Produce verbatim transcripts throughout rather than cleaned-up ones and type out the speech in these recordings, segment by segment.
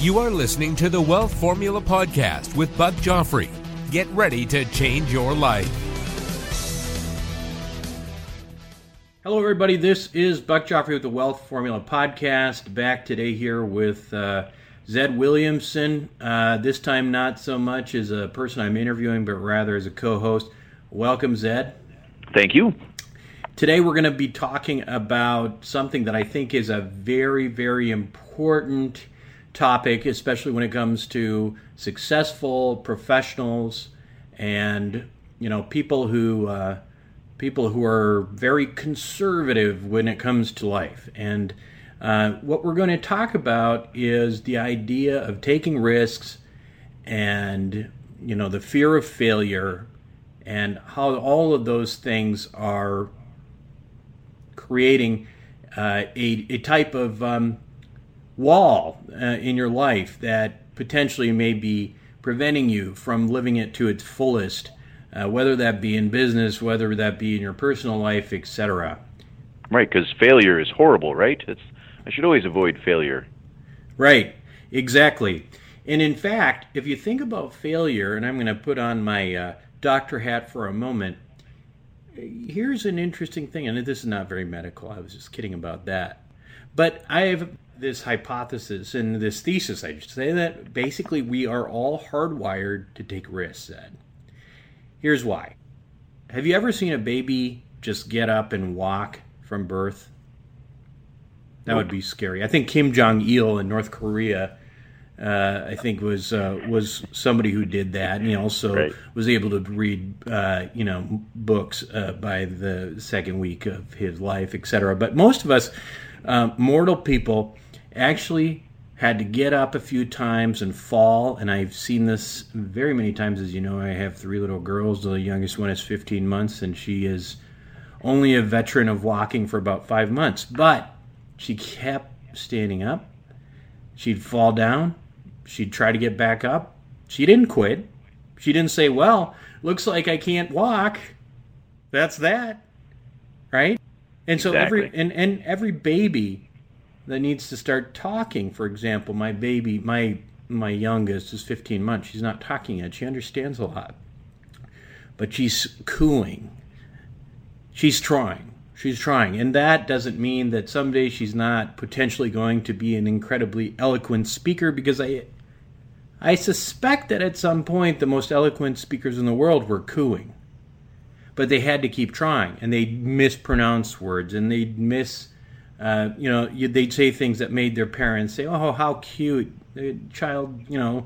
You are listening to the Wealth Formula Podcast with Buck Joffrey. Get ready to change your life. Hello, everybody. This is Buck Joffrey with the Wealth Formula Podcast. Back today here with uh, Zed Williamson. Uh, this time not so much as a person I'm interviewing, but rather as a co-host. Welcome, Zed. Thank you. Today we're going to be talking about something that I think is a very, very important topic, especially when it comes to successful professionals and, you know, people who uh, people who are very conservative when it comes to life. And uh, what we're going to talk about is the idea of taking risks and, you know, the fear of failure and how all of those things are creating uh, a, a type of um, wall uh, in your life that potentially may be preventing you from living it to its fullest, uh, whether that be in business, whether that be in your personal life, et cetera. Right, because failure is horrible, right? It's I should always avoid failure. Right, exactly. And in fact, if you think about failure, and I'm going to put on my uh, doctor hat for a moment, here's an interesting thing, and this is not very medical, I was just kidding about that, but I have this hypothesis and this thesis, I should say, that basically we are all hardwired to take risks, Ed. Here's why. Have you ever seen a baby just get up and walk from birth? That would be scary. I think Kim Jong-il in North Korea, uh, I think, was uh, was somebody who did that, and he also right. was able to read, uh, you know, books uh, by the second week of his life, et cetera. But most of us, uh, mortal people, actually had to get up a few times and fall, and I've seen this very many times. As you know, I have three little girls. The youngest one is fifteen months, and she is only a veteran of walking for about five months. But she kept standing up. She'd fall down. She'd try to get back up. She didn't quit. She didn't say, well, looks like I can't walk. That's that, right? And so exactly. every and, and every baby that needs to start talking, for example, my baby, my my youngest is fifteen months. She's not talking yet. She understands a lot. But she's cooing. She's trying. She's trying. And that doesn't mean that someday she's not potentially going to be an incredibly eloquent speaker, because I, I suspect that at some point the most eloquent speakers in the world were cooing. But they had to keep trying, and they'd mispronounce words, and they'd miss... Uh, you know, they'd say things that made their parents say, oh, how cute, child, you know,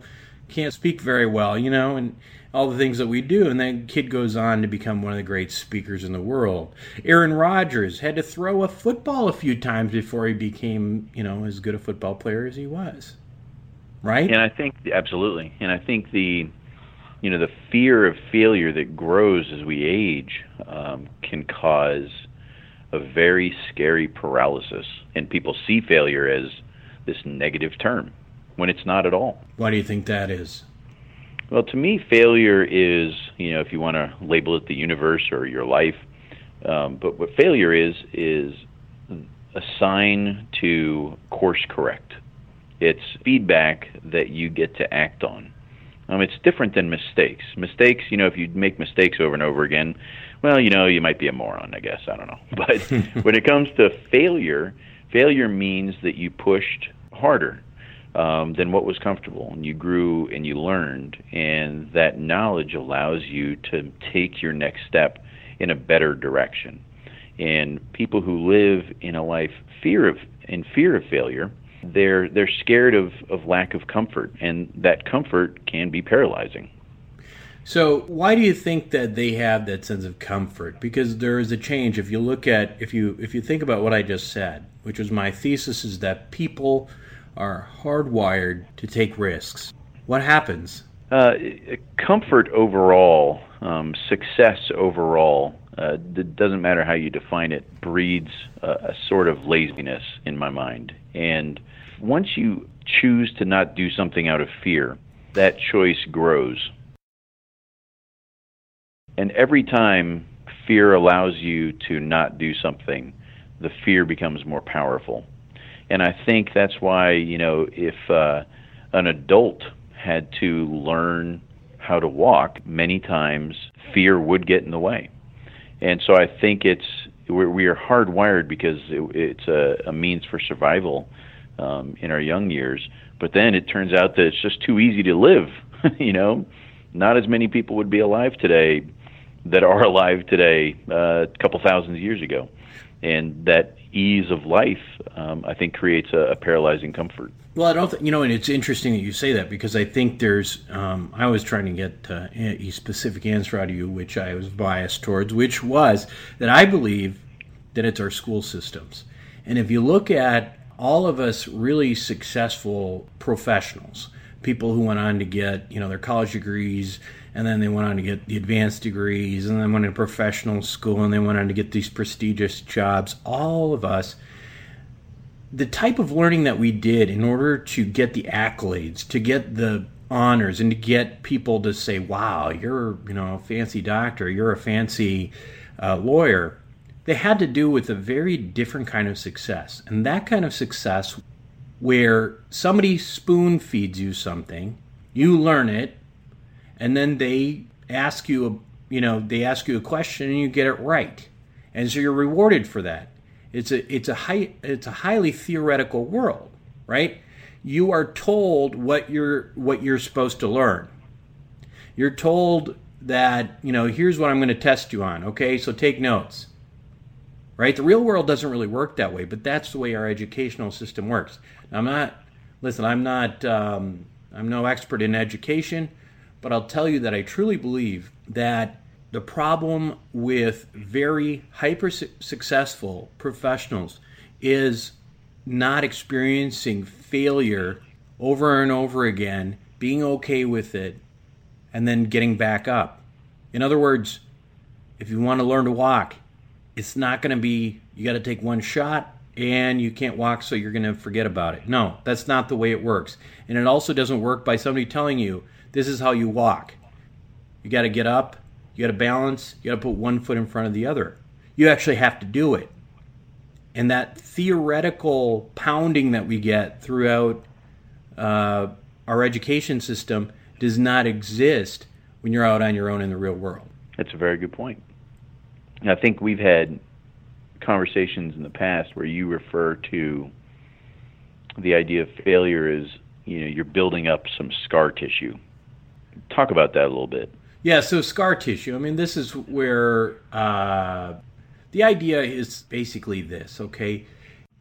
can't speak very well, you know, and all the things that we do. And that kid goes on to become one of the great speakers in the world. Aaron Rodgers had to throw a football a few times before he became, you know, as good a football player as he was. Right? And I think, absolutely. And I think the, you know, the fear of failure that grows as we age um, can cause a very scary paralysis. And people see failure as this negative term when it's not at all. Why do you think that is? Well, to me, failure is, you know, if you want to label it the universe or your life, um, but what failure is, is a sign to course correct. It's feedback that you get to act on. Um, it's different than mistakes. Mistakes, you know, if you make mistakes over and over again, well, you know, you might be a moron, I guess. I don't know. But when it comes to failure, failure means that you pushed harder Um, than what was comfortable, and you grew and you learned, and that knowledge allows you to take your next step in a better direction. And people who live in a life fear of in fear of failure, they're they're scared of, of lack of comfort, and that comfort can be paralyzing. So why do you think that they have that sense of comfort? Because there is a change. If you look at if you if you think about what I just said, which was my thesis, is that people are hardwired to take risks. What happens? Uh, comfort overall, um, success overall, uh, it doesn't matter how you define it, breeds a, a sort of laziness in my mind. And once you choose to not do something out of fear, that choice grows. And every time fear allows you to not do something, the fear becomes more powerful. And I think that's why, you know, if uh, an adult had to learn how to walk, many times fear would get in the way. And so I think it's we're, we are hardwired because it, it's a, a means for survival um, in our young years. But then it turns out that it's just too easy to live, you know. Not as many people would be alive today that are alive today uh, a couple thousand years ago. And that ease of life, um, I think, creates a, a paralyzing comfort. Well, I don't, th- you know, and it's interesting that you say that because I think there's, um, I was trying to get uh, a specific answer out of you, which I was biased towards, which was that I believe that it's our school systems. And if you look at all of us really successful professionals, people who went on to get, you know, their college degrees, and then they went on to get the advanced degrees, and then went into professional school, and they went on to get these prestigious jobs. All of us, the type of learning that we did in order to get the accolades, to get the honors, and to get people to say, wow, you're, you know, a fancy doctor, you're a fancy uh, lawyer, they had to do with a very different kind of success. And that kind of success where somebody spoon feeds you something, you learn it, and then they ask you, a, you know, they ask you a question and you get it right, and so you're rewarded for that. It's a, it's a high, it's a highly theoretical world, right? You are told what you're, what you're supposed to learn. You're told that, you know, here's what I'm going to test you on. Okay, so take notes. Right? The real world doesn't really work that way, but that's the way our educational system works. I'm not, listen, I'm not, um, I'm no expert in education, but I'll tell you that I truly believe that the problem with very hyper-successful professionals is not experiencing failure over and over again, being okay with it, and then getting back up. In other words, if you want to learn to walk, it's not going to be, you got to take one shot and you can't walk, so you're going to forget about it. No, that's not the way it works. And it also doesn't work by somebody telling you, this is how you walk. You got to get up, you got to balance, you got to put one foot in front of the other. You actually have to do it. And that theoretical pounding that we get throughout uh, our education system does not exist when you're out on your own in the real world. That's a very good point. I think we've had conversations in the past where you refer to the idea of failure as, you know, you're building up some scar tissue. Talk about that a little bit. Yeah, so scar tissue. I mean, this is where uh, the idea is basically this, okay?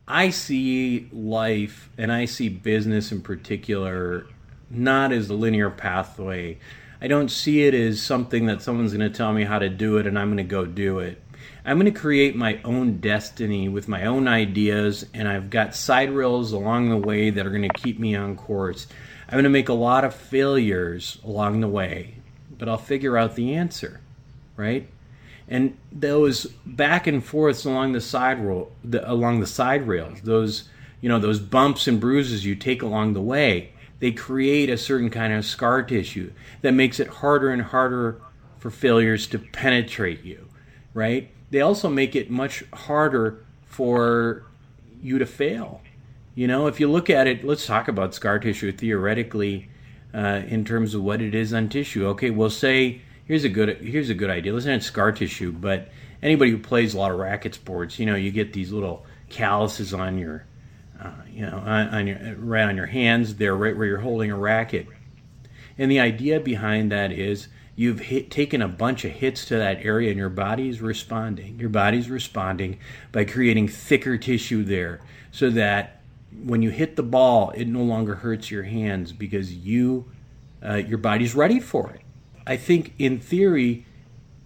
I see life, and I see business in particular, not as a linear pathway. I don't see it as something that someone's going to tell me how to do it and I'm going to go do it. I'm going to create my own destiny with my own ideas, and I've got side rails along the way that are going to keep me on course. I'm going to make a lot of failures along the way, but I'll figure out the answer, right? And those back and forths along the side rail, the, along the side rails, those you know those bumps and bruises you take along the way, they create a certain kind of scar tissue that makes it harder and harder for failures to penetrate you, right? They also make it much harder for you to fail. You know, if you look at it, let's talk about scar tissue theoretically uh, in terms of what it is on tissue. Okay, well, say here's a good here's a good idea. Let's not scar tissue, but anybody who plays a lot of racket sports, you know, you get these little calluses on your, uh, you know, on, on your right on your hands there, right where you're holding a racket. And the idea behind that is, you've hit, taken a bunch of hits to that area and your body's responding. Your body's responding by creating thicker tissue there so that when you hit the ball, it no longer hurts your hands because you, uh, your body's ready for it. I think in theory,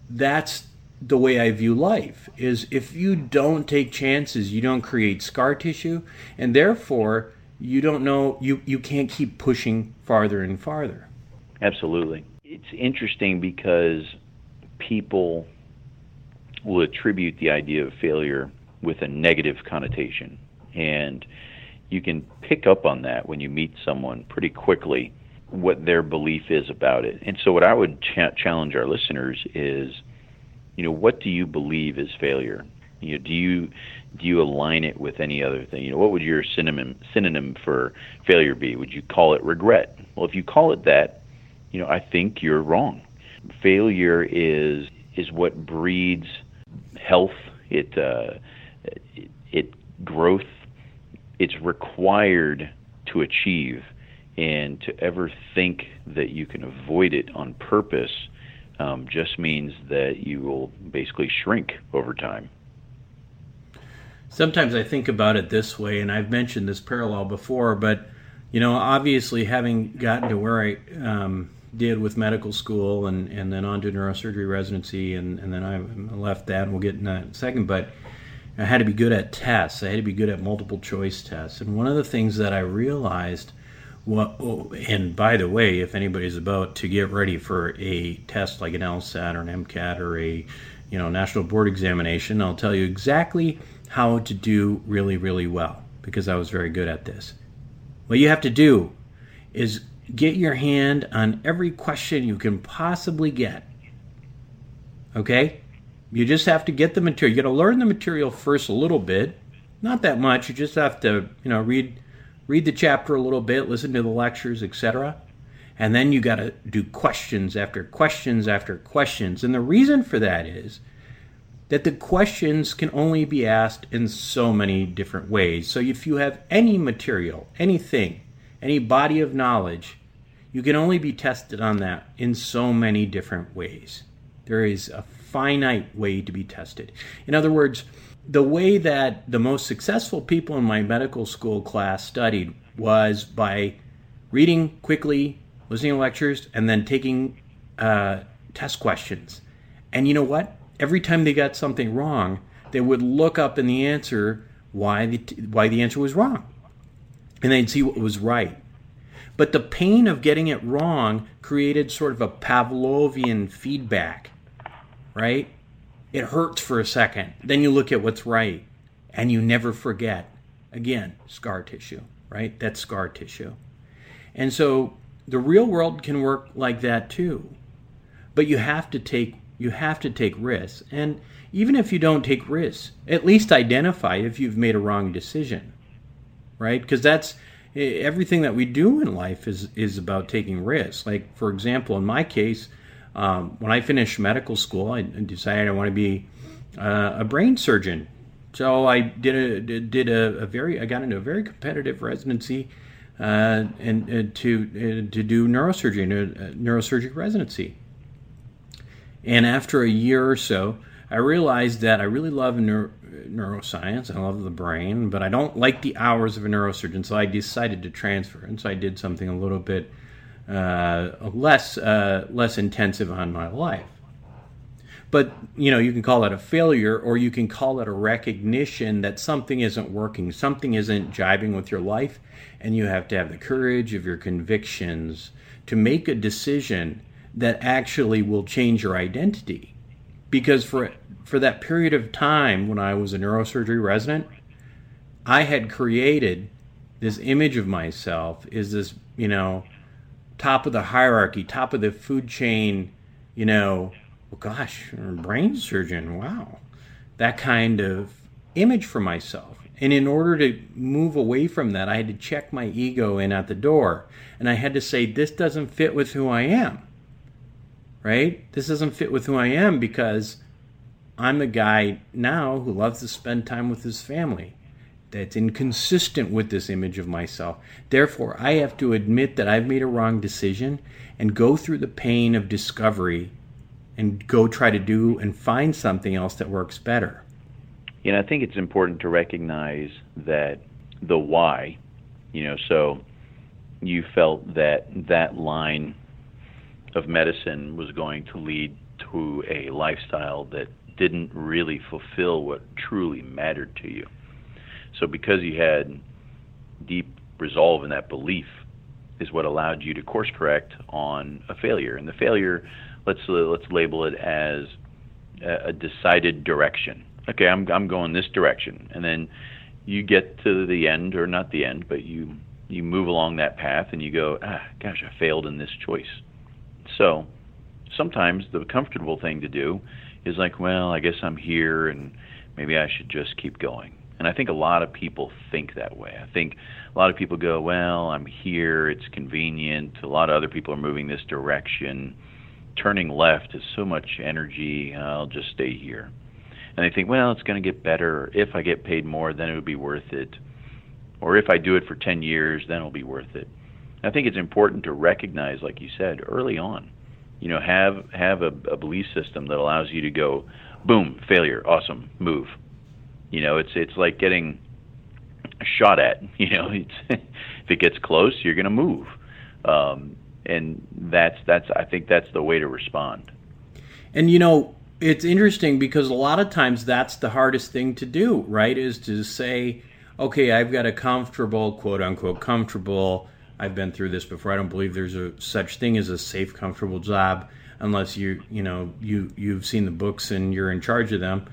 that's the way I view life, is if you don't take chances, you don't create scar tissue, and therefore you don't know, you, you can't keep pushing farther and farther. Absolutely. It's interesting because people will attribute the idea of failure with a negative connotation. And you can pick up on that when you meet someone pretty quickly, what their belief is about it. And so what I would ch- challenge our listeners is, you know, what do you believe is failure? You know, do you do you align it with any other thing? You know, what would your synonym synonym for failure be? Would you call it regret? Well, if you call it that, you know, I think you're wrong. Failure is is what breeds health. It uh, it, it growth. It's required to achieve, and to ever think that you can avoid it on purpose um, just means that you will basically shrink over time. Sometimes I think about it this way, and I've mentioned this parallel before, but you know, obviously, having gotten to where I um, did with medical school and, and then on to neurosurgery residency, and, and then I left that, and we'll get in that in a second, but I had to be good at tests. I had to be good at multiple choice tests. And one of the things that I realized, well, oh, and by the way, if anybody's about to get ready for a test like an LSAT or an MCAT or a you know national board examination, I'll tell you exactly how to do really, really well, because I was very good at this. What you have to do is get your hand on every question you can possibly get, okay? You just have to get the material. You got to learn the material first a little bit, not that much. You just have to, you know, read read the chapter a little bit, listen to the lectures, et cetera. And then you got to do questions after questions after questions. And the reason for that is that the questions can only be asked in so many different ways. So if you have any material, anything, any body of knowledge, you can only be tested on that in so many different ways. There is a finite way to be tested. In other words, the way that the most successful people in my medical school class studied was by reading quickly, listening to lectures, and then taking uh, test questions. And you know what? Every time they got something wrong, they would look up in the answer why the why the answer was wrong, and they'd see what was right. But the pain of getting it wrong created sort of a Pavlovian feedback, right? It hurts for a second. Then you look at what's right, and you never forget. Again, scar tissue, right? That's scar tissue. And so the real world can work like that too, but you have to take You have to take risks. And even if you don't take risks, at least identify if you've made a wrong decision, right? Because that's everything that we do in life is, is about taking risks. Like, for example, in my case, um, when I finished medical school, I decided I want to be uh, a brain surgeon. So I did a, did a, a very, I got into a very competitive residency uh, and uh, to uh, to do neurosurgery, neurosurgery residency. And after a year or so, I realized that I really love neuro- neuroscience. I love the brain, but I don't like the hours of a neurosurgeon, so I decided to transfer. And so I did something a little bit uh, less uh, less intensive on my life. But, you know, you can call it a failure, or you can call it a recognition that something isn't working, something isn't jiving with your life, and you have to have the courage of your convictions to make a decision that actually will change your identity. Because for for that period of time when I was a neurosurgery resident, I had created this image of myself as this, you know, top of the hierarchy, top of the food chain, you know, well, gosh, brain surgeon, wow. That kind of image for myself. And in order to move away from that, I had to check my ego in at the door. And I had to say, this doesn't fit with who I am, right? This doesn't fit with who I am because I'm a guy now who loves to spend time with his family. That's inconsistent with this image of myself. Therefore, I have to admit that I've made a wrong decision and go through the pain of discovery and go try to do and find something else that works better. You know, I think it's important to recognize that the why, you know, so you felt that that line of medicine was going to lead to a lifestyle that didn't really fulfill what truly mattered to you. So because you had deep resolve in that belief is what allowed you to course correct on a failure. And the failure, let's uh, let's label it as a decided direction. Okay, I'm I'm going this direction, and then you get to the end, or not the end, but you you move along that path, and you go, ah, gosh, I failed in this choice. So sometimes the comfortable thing to do is like, well, I guess I'm here, and maybe I should just keep going. And I think a lot of people think that way. I think a lot of people go, well, I'm here, it's convenient. A lot of other people are moving this direction. Turning left is so much energy, I'll just stay here. And they think, well, it's going to get better. If I get paid more, then it would be worth it. Or if I do it for ten years, then it'll be worth it. I think it's important to recognize, like you said, early on, you know, have have a, a belief system that allows you to go, boom, failure, awesome, move. You know, it's it's like getting shot at. You know, it's, if it gets close, you're going to move. Um, and that's that's I think that's the way to respond. And, you know, it's interesting because a lot of times that's the hardest thing to do, right, is to say, okay, I've got a comfortable, quote unquote, comfortable, I've been through this before. I don't believe there's a such thing as a safe, comfortable job unless you, you know, you, you've seen the books and you're in charge of them.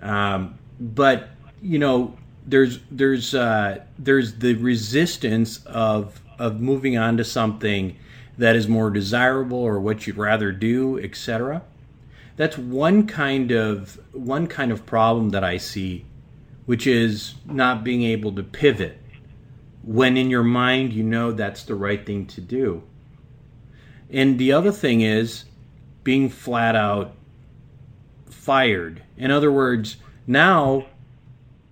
Um, but, you know, there's there's uh, there's the resistance of of moving on to something that is more desirable or what you'd rather do, et cetera. That's one kind of one kind of problem that I see, which is not being able to pivot when in your mind you know that's the right thing to do. And the other thing is being flat out fired. In other words, now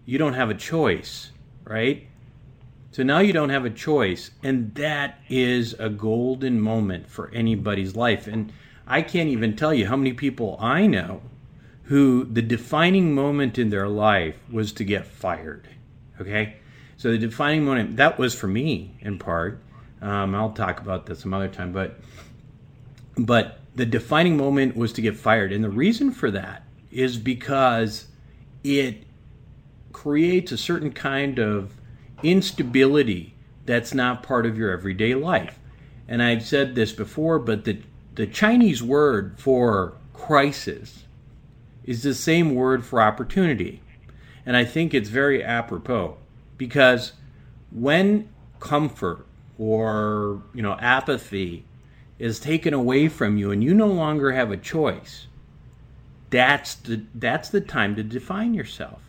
you don't have a choice, right? So now you don't have a choice, and that is a golden moment for anybody's life. And I can't even tell you how many people I know who the defining moment in their life was to get fired, okay? So the defining moment, that was for me in part. Um, I'll talk about this some other time, but but the defining moment was to get fired. And the reason for that is because it creates a certain kind of instability that's not part of your everyday life. And I've said this before, but the the Chinese word for crisis is the same word for opportunity. And I think it's very apropos because when comfort or, you know, apathy is taken away from you and you no longer have a choice, That's the that's the time to define yourself.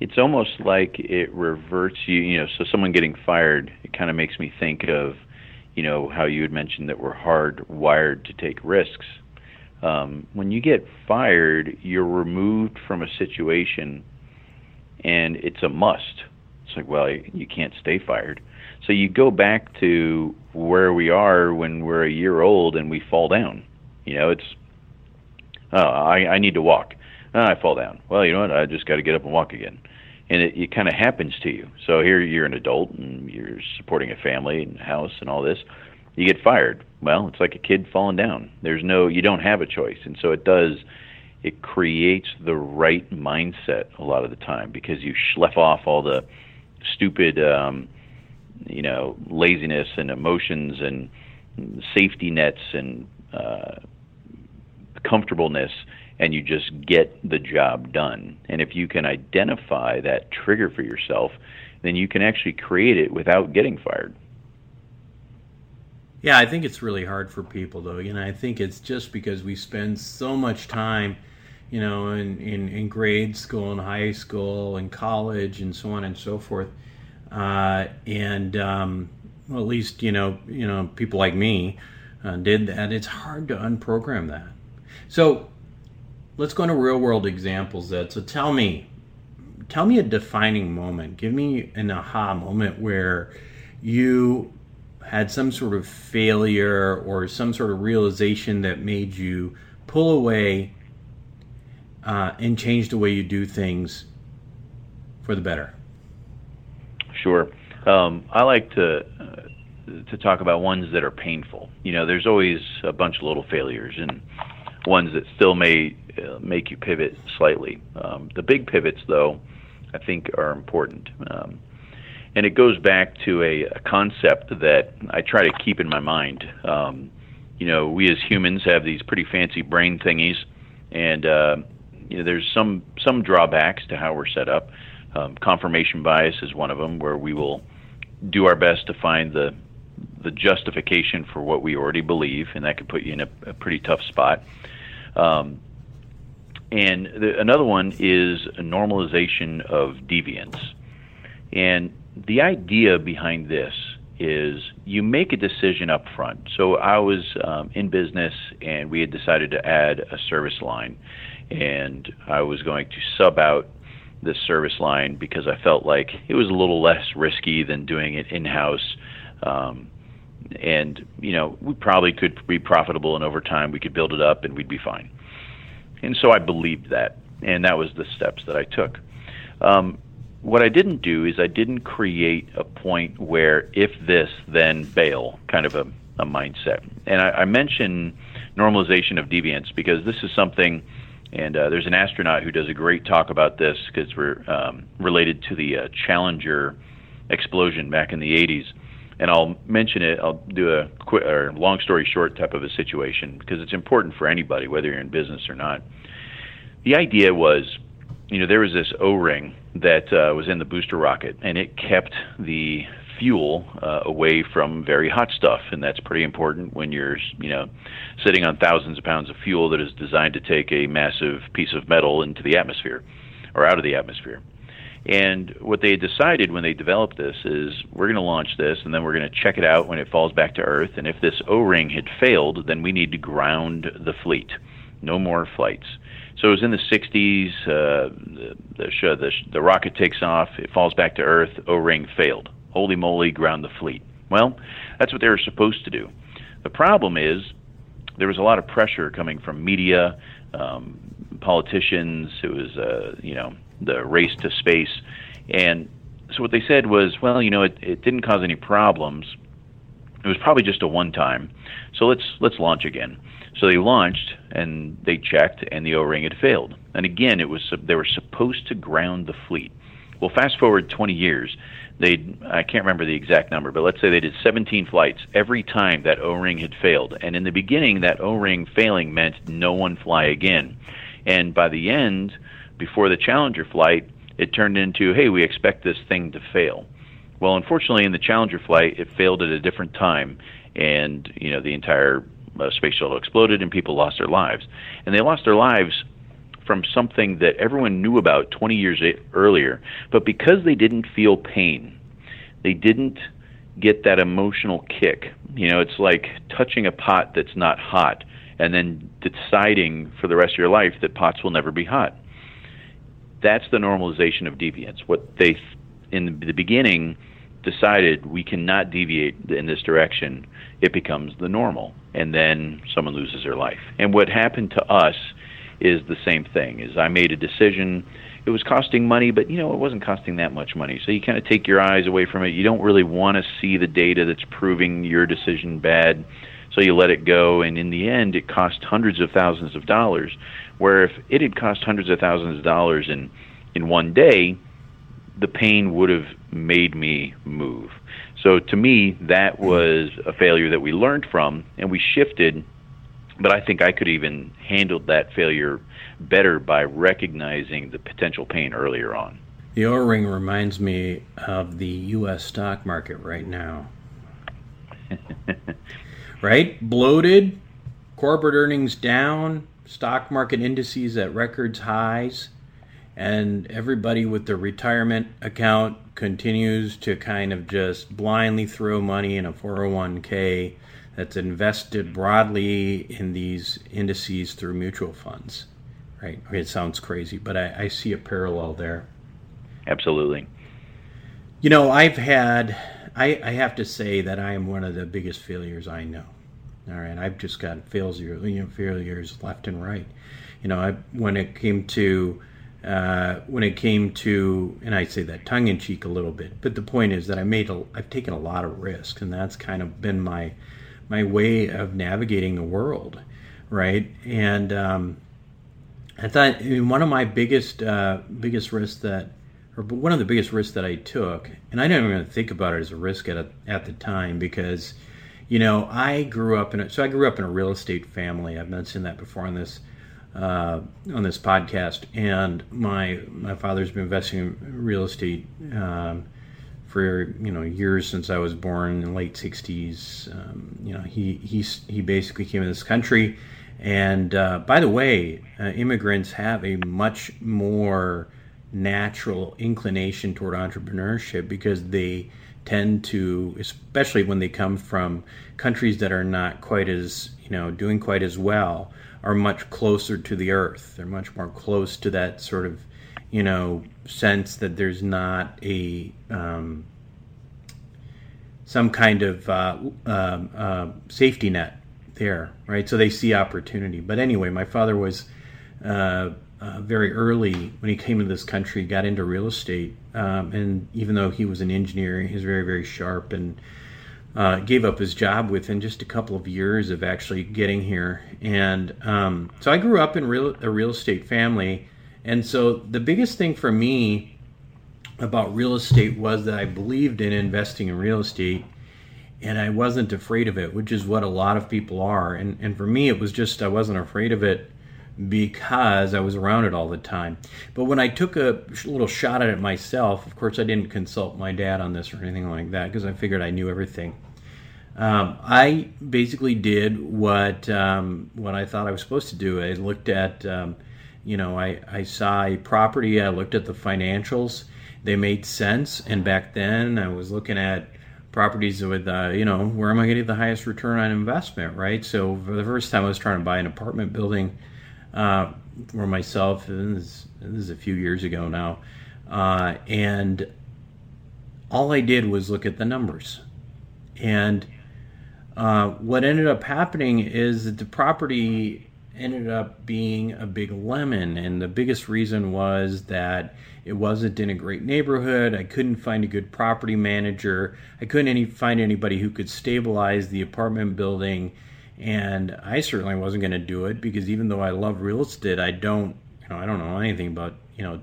It's almost like it reverts you, you know, so someone getting fired, it kind of makes me think of, you know, how you had mentioned that we're hardwired to take risks. Um, when you get fired, you're removed from a situation and it's a must. It's like, well, you can't stay fired. So you go back to where we are when we're a year old and we fall down. You know, it's, oh, I, I need to walk. Oh, I fall down. Well, you know what? I just got to get up and walk again. and it, it kind of happens to you. So here you're an adult and you're supporting a family and house and all this. You get fired. Well, it's like a kid falling down. There's no, you don't have a choice. And so it does, it creates the right mindset a lot of the time, because you schlep off all the stupid, um, you know, laziness and emotions and safety nets and uh, comfortableness, and you just get the job done. And if you can identify that trigger for yourself, then you can actually create it without getting fired. Yeah, I think it's really hard for people, though. You know, I think it's just because we spend so much time, you know, in, in, in grade school and high school and college and so on and so forth. Uh, and um, well, at least, you know, you know, people like me uh, did that. It's hard to unprogram that. So let's go into real world examples. That so tell me, tell me a defining moment. Give me an aha moment where you had some sort of failure or some sort of realization that made you pull away uh, and change the way you do things for the better. Sure. Um, I like to uh, to talk about ones that are painful. You know, there's always a bunch of little failures and ones that still may uh, make you pivot slightly. Um, the big pivots, though, I think are important. Um, And it goes back to a, a concept that I try to keep in my mind. Um, you know, we as humans have these pretty fancy brain thingies, and uh, you know, there's some some drawbacks to how we're set up. Um, confirmation bias is one of them, where we will do our best to find the the justification for what we already believe, and that can put you in a, a pretty tough spot. Um, and the, another one is a normalization of deviance, and the idea behind this is you make a decision up front. So I was um, in business, and we had decided to add a service line, and I was going to sub out this service line because I felt like it was a little less risky than doing it in-house. Um, and, you know, we probably could be profitable, and over time we could build it up and we'd be fine. And so I believed that, and that was the steps that I took. Um, What I didn't do is I didn't create a point where if this, then bail kind of a, a mindset. And I, I mention normalization of deviance because this is something, and uh, there's an astronaut who does a great talk about this because we're um, related to the uh, Challenger explosion back in the eighties. And I'll mention it, I'll do a quick or long story short type of a situation because it's important for anybody, whether you're in business or not. The idea was, you know, there was this O-ring that uh, was in the booster rocket, and it kept the fuel uh, away from very hot stuff, and that's pretty important when you're, you know, sitting on thousands of pounds of fuel that is designed to take a massive piece of metal into the atmosphere or out of the atmosphere. And what they decided when they developed this is we're going to launch this, and then we're going to check it out when it falls back to Earth, and if this O-ring had failed, then we need to ground the fleet. No more flights. So it was in the sixties, uh, the, the, show, the, the rocket takes off, it falls back to Earth, O-ring failed. Holy moly, ground the fleet. Well, that's what they were supposed to do. The problem is there was a lot of pressure coming from media, um, politicians, it was, uh, you know, the race to space. And so what they said was, well, you know, it, it didn't cause any problems. It was probably just a one-time, so let's let's launch again. So they launched, and they checked, and the O-ring had failed. And again, it was they were supposed to ground the fleet. Well, fast forward twenty years, they I can't remember the exact number, but let's say they did seventeen flights every time that O-ring had failed. And in the beginning, that O-ring failing meant no one fly again. And by the end, before the Challenger flight, it turned into, hey, we expect this thing to fail. Well, unfortunately, in the Challenger flight, it failed at a different time, and you know the entire uh, space shuttle exploded, and people lost their lives. And they lost their lives from something that everyone knew about twenty years earlier, but because they didn't feel pain, they didn't get that emotional kick. You know, it's like touching a pot that's not hot, and then deciding for the rest of your life that pots will never be hot. That's the normalization of deviance. What they th- in the beginning decided we cannot deviate in this direction, it becomes the normal, and then someone loses their life. And what happened to us is the same thing, is I made a decision, it was costing money, but, you know, it wasn't costing that much money. So you kind of take your eyes away from it. You don't really want to see the data that's proving your decision bad, so you let it go. And in the end, it cost hundreds of thousands of dollars, where if it had cost hundreds of thousands of dollars in, in one day, the pain would have made me move. So to me, that was a failure that we learned from, and we shifted. But I think I could even handle that failure better by recognizing the potential pain earlier on. The O-ring reminds me of the U S stock market right now. Right? Bloated, corporate earnings down, stock market indices at records highs, and everybody with their retirement account continues to kind of just blindly throw money in a four oh one k that's invested broadly in these indices through mutual funds, right? It sounds crazy, but I, I see a parallel there. Absolutely. You know, I've had, I, I have to say that I am one of the biggest failures I know. All right, I've just got failures, you know, failures left and right. You know, I, when it came to, uh, when it came to, and I say that tongue in cheek a little bit, but the point is that I made, a, I've taken a lot of risks, and that's kind of been my, my way of navigating the world, right? And um, I thought I mean, one of my biggest, uh, biggest risks that, or one of the biggest risks that I took, and I didn't even think about it as a risk at a, at the time, because, you know, I grew up in a, so I grew up in a real estate family. I've mentioned that before on this, uh, on this podcast. And my my father's been investing in real estate Um, for, you know, years since I was born, in the late sixties. Um, you know, he, he, he basically came to this country. And uh, by the way, uh, immigrants have a much more natural inclination toward entrepreneurship, because they tend to, especially when they come from countries that are not quite as, you know, doing quite as well, are much closer to the earth. They're much more close to that sort of, you know, sense that there's not a um, some kind of uh, uh, uh, safety net there, right? So they see opportunity. But anyway, my father was uh, uh, very early when he came to this country, got into real estate, um, and even though he was an engineer, he was very, very sharp, and uh, gave up his job within just a couple of years of actually getting here. And um, so I grew up in real, a real estate family. And so the biggest thing for me about real estate was that I believed in investing in real estate, and I wasn't afraid of it, which is what a lot of people are. And and for me, it was just I wasn't afraid of it because I was around it all the time. But when I took a little shot at it myself, of course, I didn't consult my dad on this or anything like that, because I figured I knew everything. Um, I basically did what um, what I thought I was supposed to do. I looked at... Um, You know, I, I saw a property, I looked at the financials, they made sense. And back then I was looking at properties with, uh, you know, where am I going to get the highest return on investment, right? So for the first time I was trying to buy an apartment building uh, for myself, and this, this is a few years ago now, uh, and all I did was look at the numbers. And uh, what ended up happening is that the property ended up being a big lemon, and the biggest reason was that it wasn't in a great neighborhood. I couldn't find a good property manager. I couldn't any, find anybody who could stabilize the apartment building, and I certainly wasn't going to do it, because even though I love real estate, I don't, you know, I don't know anything about, you know,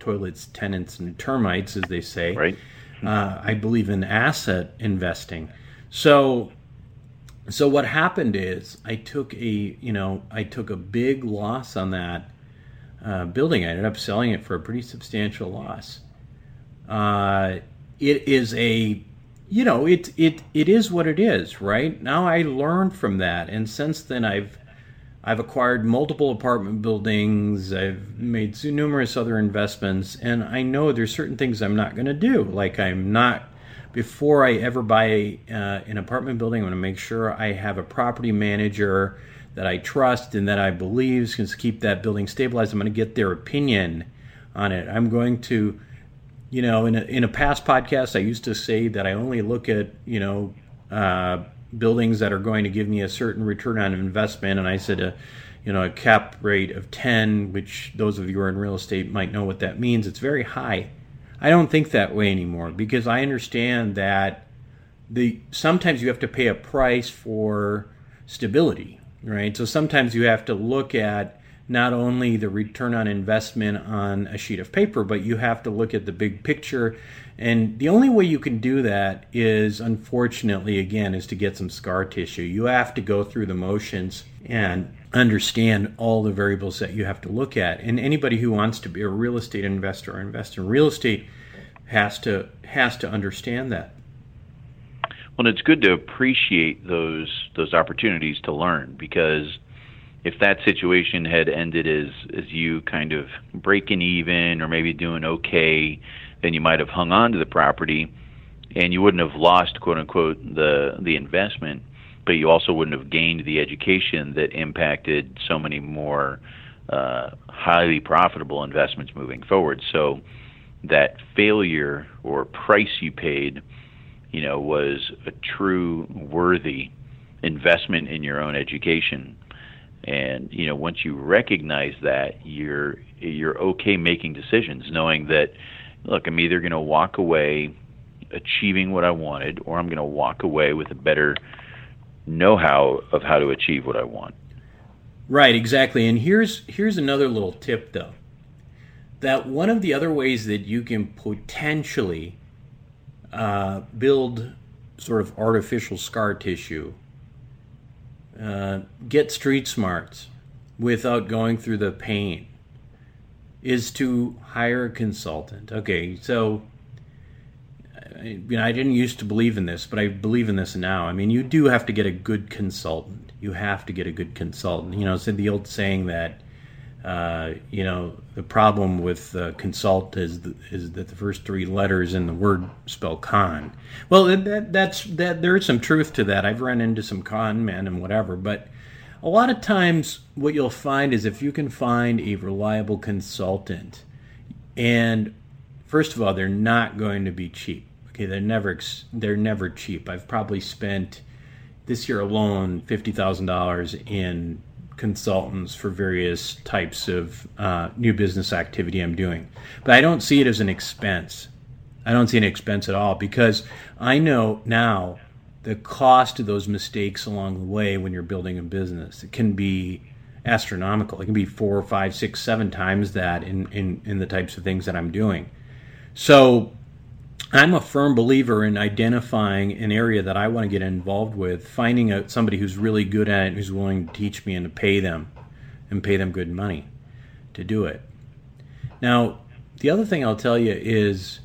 toilets, tenants, and termites, as they say. Right. Uh, I believe in asset investing, so. So what happened is I took a, you know, I took a big loss on that uh, building. I ended up selling it for a pretty substantial loss. Uh, it is a, you know, it it it is what it is, right? Now I learned from that, and since then I've I've acquired multiple apartment buildings. I've made numerous other investments, and I know there's certain things I'm not going to do, like I'm not. Before I ever buy uh, an apartment building, I want to make sure I have a property manager that I trust and that I believe can keep that building stabilized. I'm going to get their opinion on it. I'm going to, you know, in a, in a past podcast, I used to say that I only look at, you know, uh, buildings that are going to give me a certain return on investment. And I said, uh, you know, a cap rate of ten, which those of you who are in real estate might know what that means. It's very high. I don't think that way anymore, because I understand that the sometimes you have to pay a price for stability, right? So sometimes you have to look at not only the return on investment on a sheet of paper, but you have to look at the big picture. And the only way you can do that is, unfortunately, again, is to get some scar tissue. You have to go through the motions and understand all the variables that you have to look at. And anybody who wants to be a real estate investor or invest in real estate has to has to understand that. Well, it's good to appreciate those those opportunities to learn, because if that situation had ended as, as you kind of breaking even or maybe doing okay, then you might have hung on to the property and you wouldn't have lost, quote unquote, the, the investment, but you also wouldn't have gained the education that impacted so many more uh, highly profitable investments moving forward. So that failure or price you paid, you know, was a true worthy investment in your own education. And, you know, once you recognize that, you're you're okay making decisions, knowing that, look, I'm either going to walk away achieving what I wanted, or I'm going to walk away with a better know-how of how to achieve what I want. Right, exactly. And here's here's another little tip, though, that one of the other ways that you can potentially uh, build sort of artificial scar tissue, Uh, get street smarts without going through the pain, is to hire a consultant. Okay, so you know, I didn't used to believe in this, but I believe in this now. I mean, you do have to get a good consultant. You have to get a good consultant. You know, it's the old saying that uh, you know, the problem with uh, consult is the, is that the first three letters in the word spell con. Well, that that's that there is some truth to that. I've run into some con men and whatever, but a lot of times what you'll find is if you can find a reliable consultant, and first of all, they're not going to be cheap. Okay, they're never they're never cheap. I've probably spent this year alone fifty thousand dollars in consultants for various types of uh, new business activity I'm doing. But I don't see it as an expense. I don't see an expense at all, because I know now the cost of those mistakes along the way when you're building a business. It can be astronomical. It can be four, five, six, seven times that in, in, in the types of things that I'm doing. So I'm a firm believer in identifying an area that I want to get involved with, finding out somebody who's really good at it, who's willing to teach me, and to pay them, and pay them good money to do it. Now, the other thing I'll tell you is,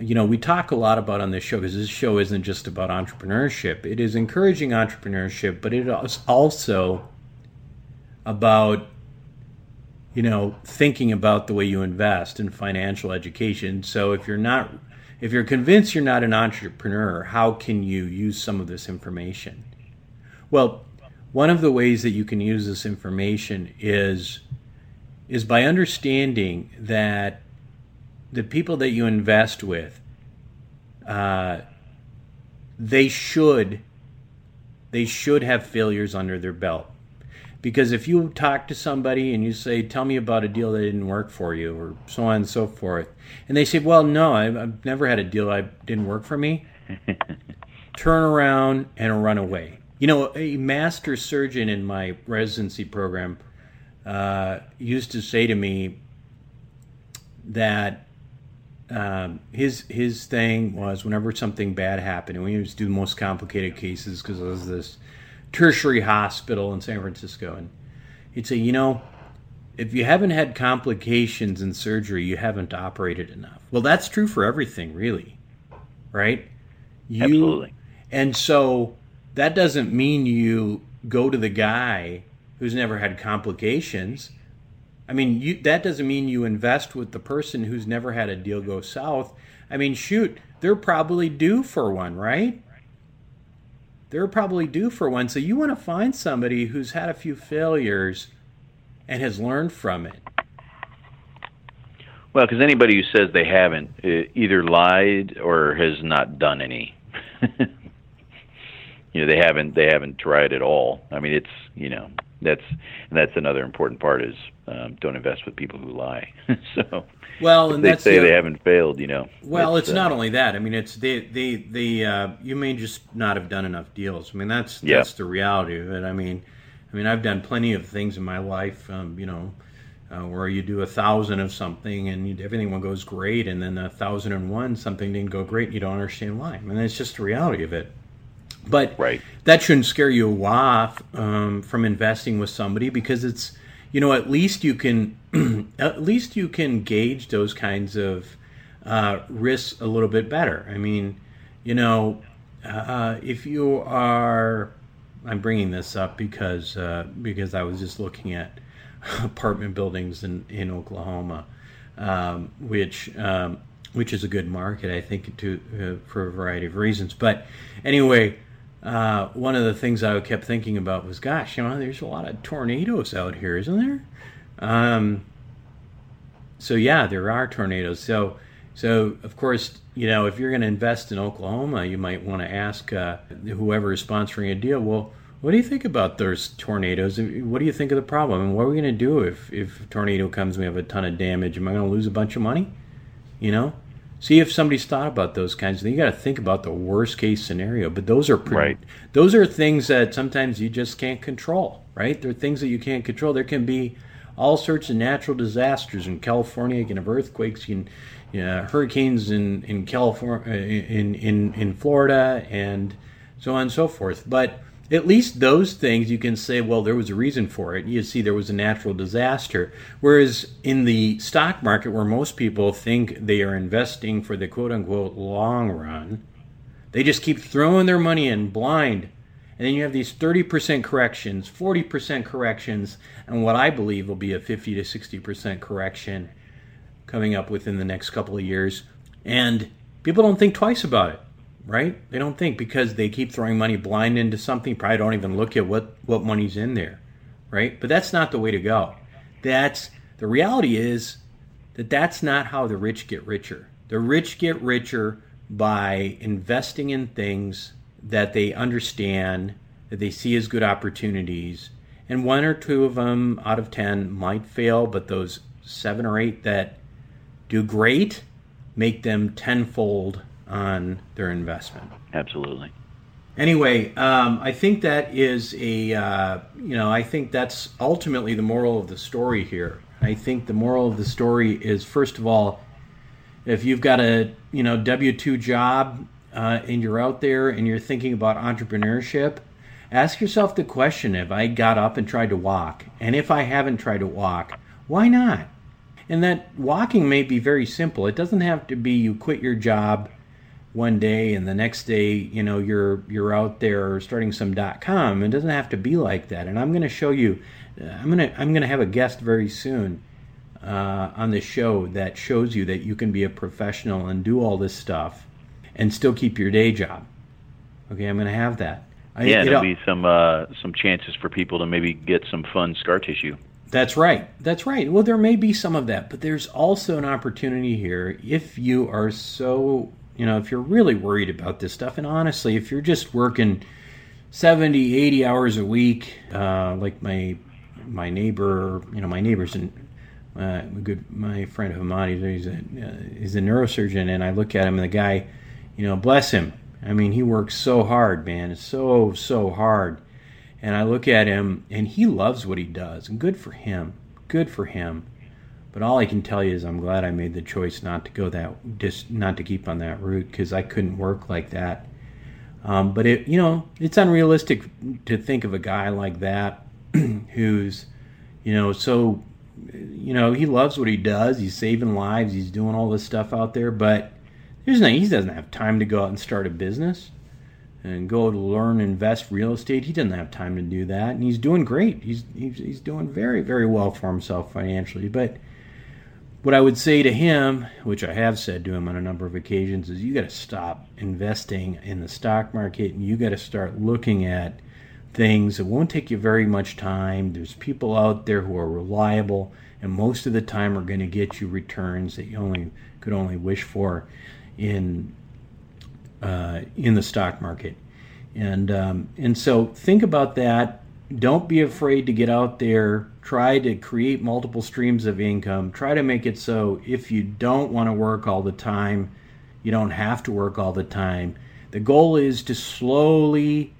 you know, we talk a lot about on this show, because this show isn't just about entrepreneurship. It is encouraging entrepreneurship, but it is also about, you know, thinking about the way you invest in financial education. So if you're not... If you're convinced you're not an entrepreneur, how can you use some of this information? Well, one of the ways that you can use this information is, is by understanding that the people that you invest with, uh, they should, they should have failures under their belt. Because if you talk to somebody and you say, tell me about a deal that didn't work for you, or so on and so forth, and they say, well, no, I've, I've never had a deal that didn't work for me, turn around and run away. You know, a master surgeon in my residency program uh, used to say to me that um, his his thing was, whenever something bad happened, and we used to do the most complicated cases because it was this tertiary hospital in San Francisco, and he'd say, you know, if you haven't had complications in surgery, you haven't operated enough. Well, that's true for everything, really, right? You, Absolutely. And so that doesn't mean you go to the guy who's never had complications. I mean, you, that doesn't mean you invest with the person who's never had a deal go south. I mean, shoot, they're probably due for one, right? They're probably due for one. So you want to find somebody who's had a few failures and has learned from it. Well, because anybody who says they haven't either lied or has not done any. You know, they haven't they haven't tried at all. I mean, it's, you know, That's and that's another important part is um, don't invest with people who lie. So well, and they that's say the, they haven't failed, you know. Well, it's uh, not only that. I mean, it's the the the uh, you may just not have done enough deals. I mean, that's yeah. that's the reality of it. I mean, I mean, I've done plenty of things in my life, um, you know, uh, where you do a thousand of something and everything goes great, and then a thousand and one something didn't go great. And you don't understand why. I mean, that's just the reality of it. But right. that shouldn't scare you off um, from investing with somebody, because it's, you know, at least you can, at least you can gauge those kinds of uh, risks a little bit better. I mean, you know, uh, if you are, I'm bringing this up because uh, because I was just looking at apartment buildings in in Oklahoma, um, which. Um, which is a good market, I think, to uh, for a variety of reasons. But anyway, uh, one of the things I kept thinking about was, gosh, you know, there's a lot of tornadoes out here, isn't there? Um, so yeah, there are tornadoes. So, so of course, you know, if you're going to invest in Oklahoma, you might want to ask uh, whoever is sponsoring a deal, well, what do you think about those tornadoes? What do you think of the problem? And what are we going to do if if a tornado comes and we have a ton of damage? Am I going to lose a bunch of money? You know, see if somebody's thought about those kinds of things. You got to think about the worst case scenario, but those are pretty, right. those are things that sometimes you just can't control, right? They're things that you can't control. There can be all sorts of natural disasters in California. You can have earthquakes, you can, you know, hurricanes in in California, in, in in Florida, and so on and so forth. But at least those things you can say, well, there was a reason for it. You see, there was a natural disaster. Whereas in the stock market, where most people think they are investing for the quote-unquote long run, they just keep throwing their money in blind. And then you have these thirty percent corrections, forty percent corrections, and what I believe will be a fifty to sixty percent correction coming up within the next couple of years. And people don't think twice about it. Right? They don't think, because they keep throwing money blind into something, probably don't even look at what, what money's in there, right? But that's not the way to go. That's the reality is that that's not how the rich get richer. The rich get richer by investing in things that they understand, that they see as good opportunities, and one or two of them out of ten might fail, but those seven or eight that do great make them tenfold on their investment. Absolutely. Anyway, um, I think that is a, uh, you know, I think that's ultimately the moral of the story here. I think the moral of the story is, first of all, if you've got a, you know, W two job uh, and you're out there and you're thinking about entrepreneurship, ask yourself the question, if I got up and tried to walk, and if I haven't tried to walk, why not? And that walking may be very simple. It doesn't have to be you quit your job one day and the next day, you know, you're you're out there starting some dot com. It doesn't have to be like that. And I'm going to show you, I'm going to I'm going to have a guest very soon uh, on this show that shows you that you can be a professional and do all this stuff and still keep your day job. Okay, I'm going to have that. I, yeah, there'll be some uh, some chances for people to maybe get some fun scar tissue. That's right. That's right. Well, there may be some of that, but there's also an opportunity here if you are so. You know, if you're really worried about this stuff, and honestly, if you're just working seventy, eighty hours a week, uh, like my my neighbor, you know, my neighbor's and uh, good, my friend Hamadi, he's a, uh, he's a neurosurgeon, and I look at him, and the guy, you know, bless him. I mean, he works so hard, man. It's so, so hard. And I look at him, and he loves what he does, and good for him. Good for him. But all I can tell you is I'm glad I made the choice not to go that, just not to keep on that route, because I couldn't work like that. Um, but it, you know, it's unrealistic to think of a guy like that who's, you know, so, you know, he loves what he does. He's saving lives. He's doing all this stuff out there. But there's no, he doesn't have time to go out and start a business and go to learn, invest real estate. He doesn't have time to do that, and he's doing great. He's he's, he's doing very, very well for himself financially, but. What I would say to him, which I have said to him on a number of occasions, is you got to stop investing in the stock market, and you got to start looking at things that won't take you very much time. There's people out there who are reliable, and most of the time are going to get you returns that you only could only wish for in uh, in the stock market. And um, and so think about that. Don't be afraid to get out there. Try to create multiple streams of income. Try to make it so if you don't want to work all the time, you don't have to work all the time. The goal is to slowly,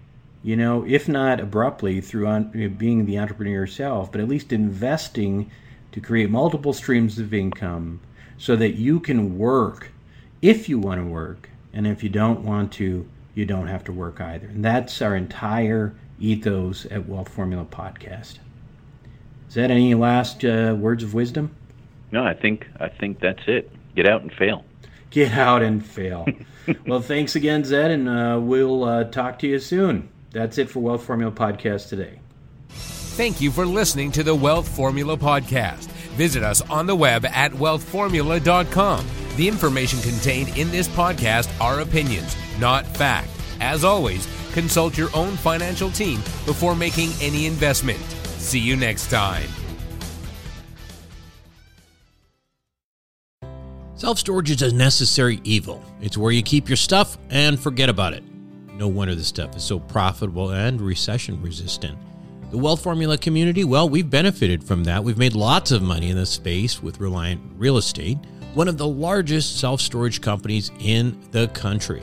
you know, if not abruptly, through on, being the entrepreneur yourself, but at least investing to create multiple streams of income so that you can work if you want to work. And if you don't want to, you don't have to work either. And that's our entire ethos at Wealth Formula Podcast. Is that any last uh, words of wisdom? No, I think I think that's it. Get out and fail. Get out and fail. Well, thanks again, Zed, and uh, we'll uh, talk to you soon. That's it for Wealth Formula Podcast today. Thank you for listening to the Wealth Formula Podcast. Visit us on the web at wealth formula dot com. The information contained in this podcast are opinions, not fact. As always, consult your own financial team before making any investment. See you next time. Self-storage is a necessary evil. It's where you keep your stuff and forget about it. No wonder this stuff is so profitable and recession-resistant. The Wealth Formula community, well, we've benefited from that. We've made lots of money in this space with Reliant Real Estate, one of the largest self-storage companies in the country.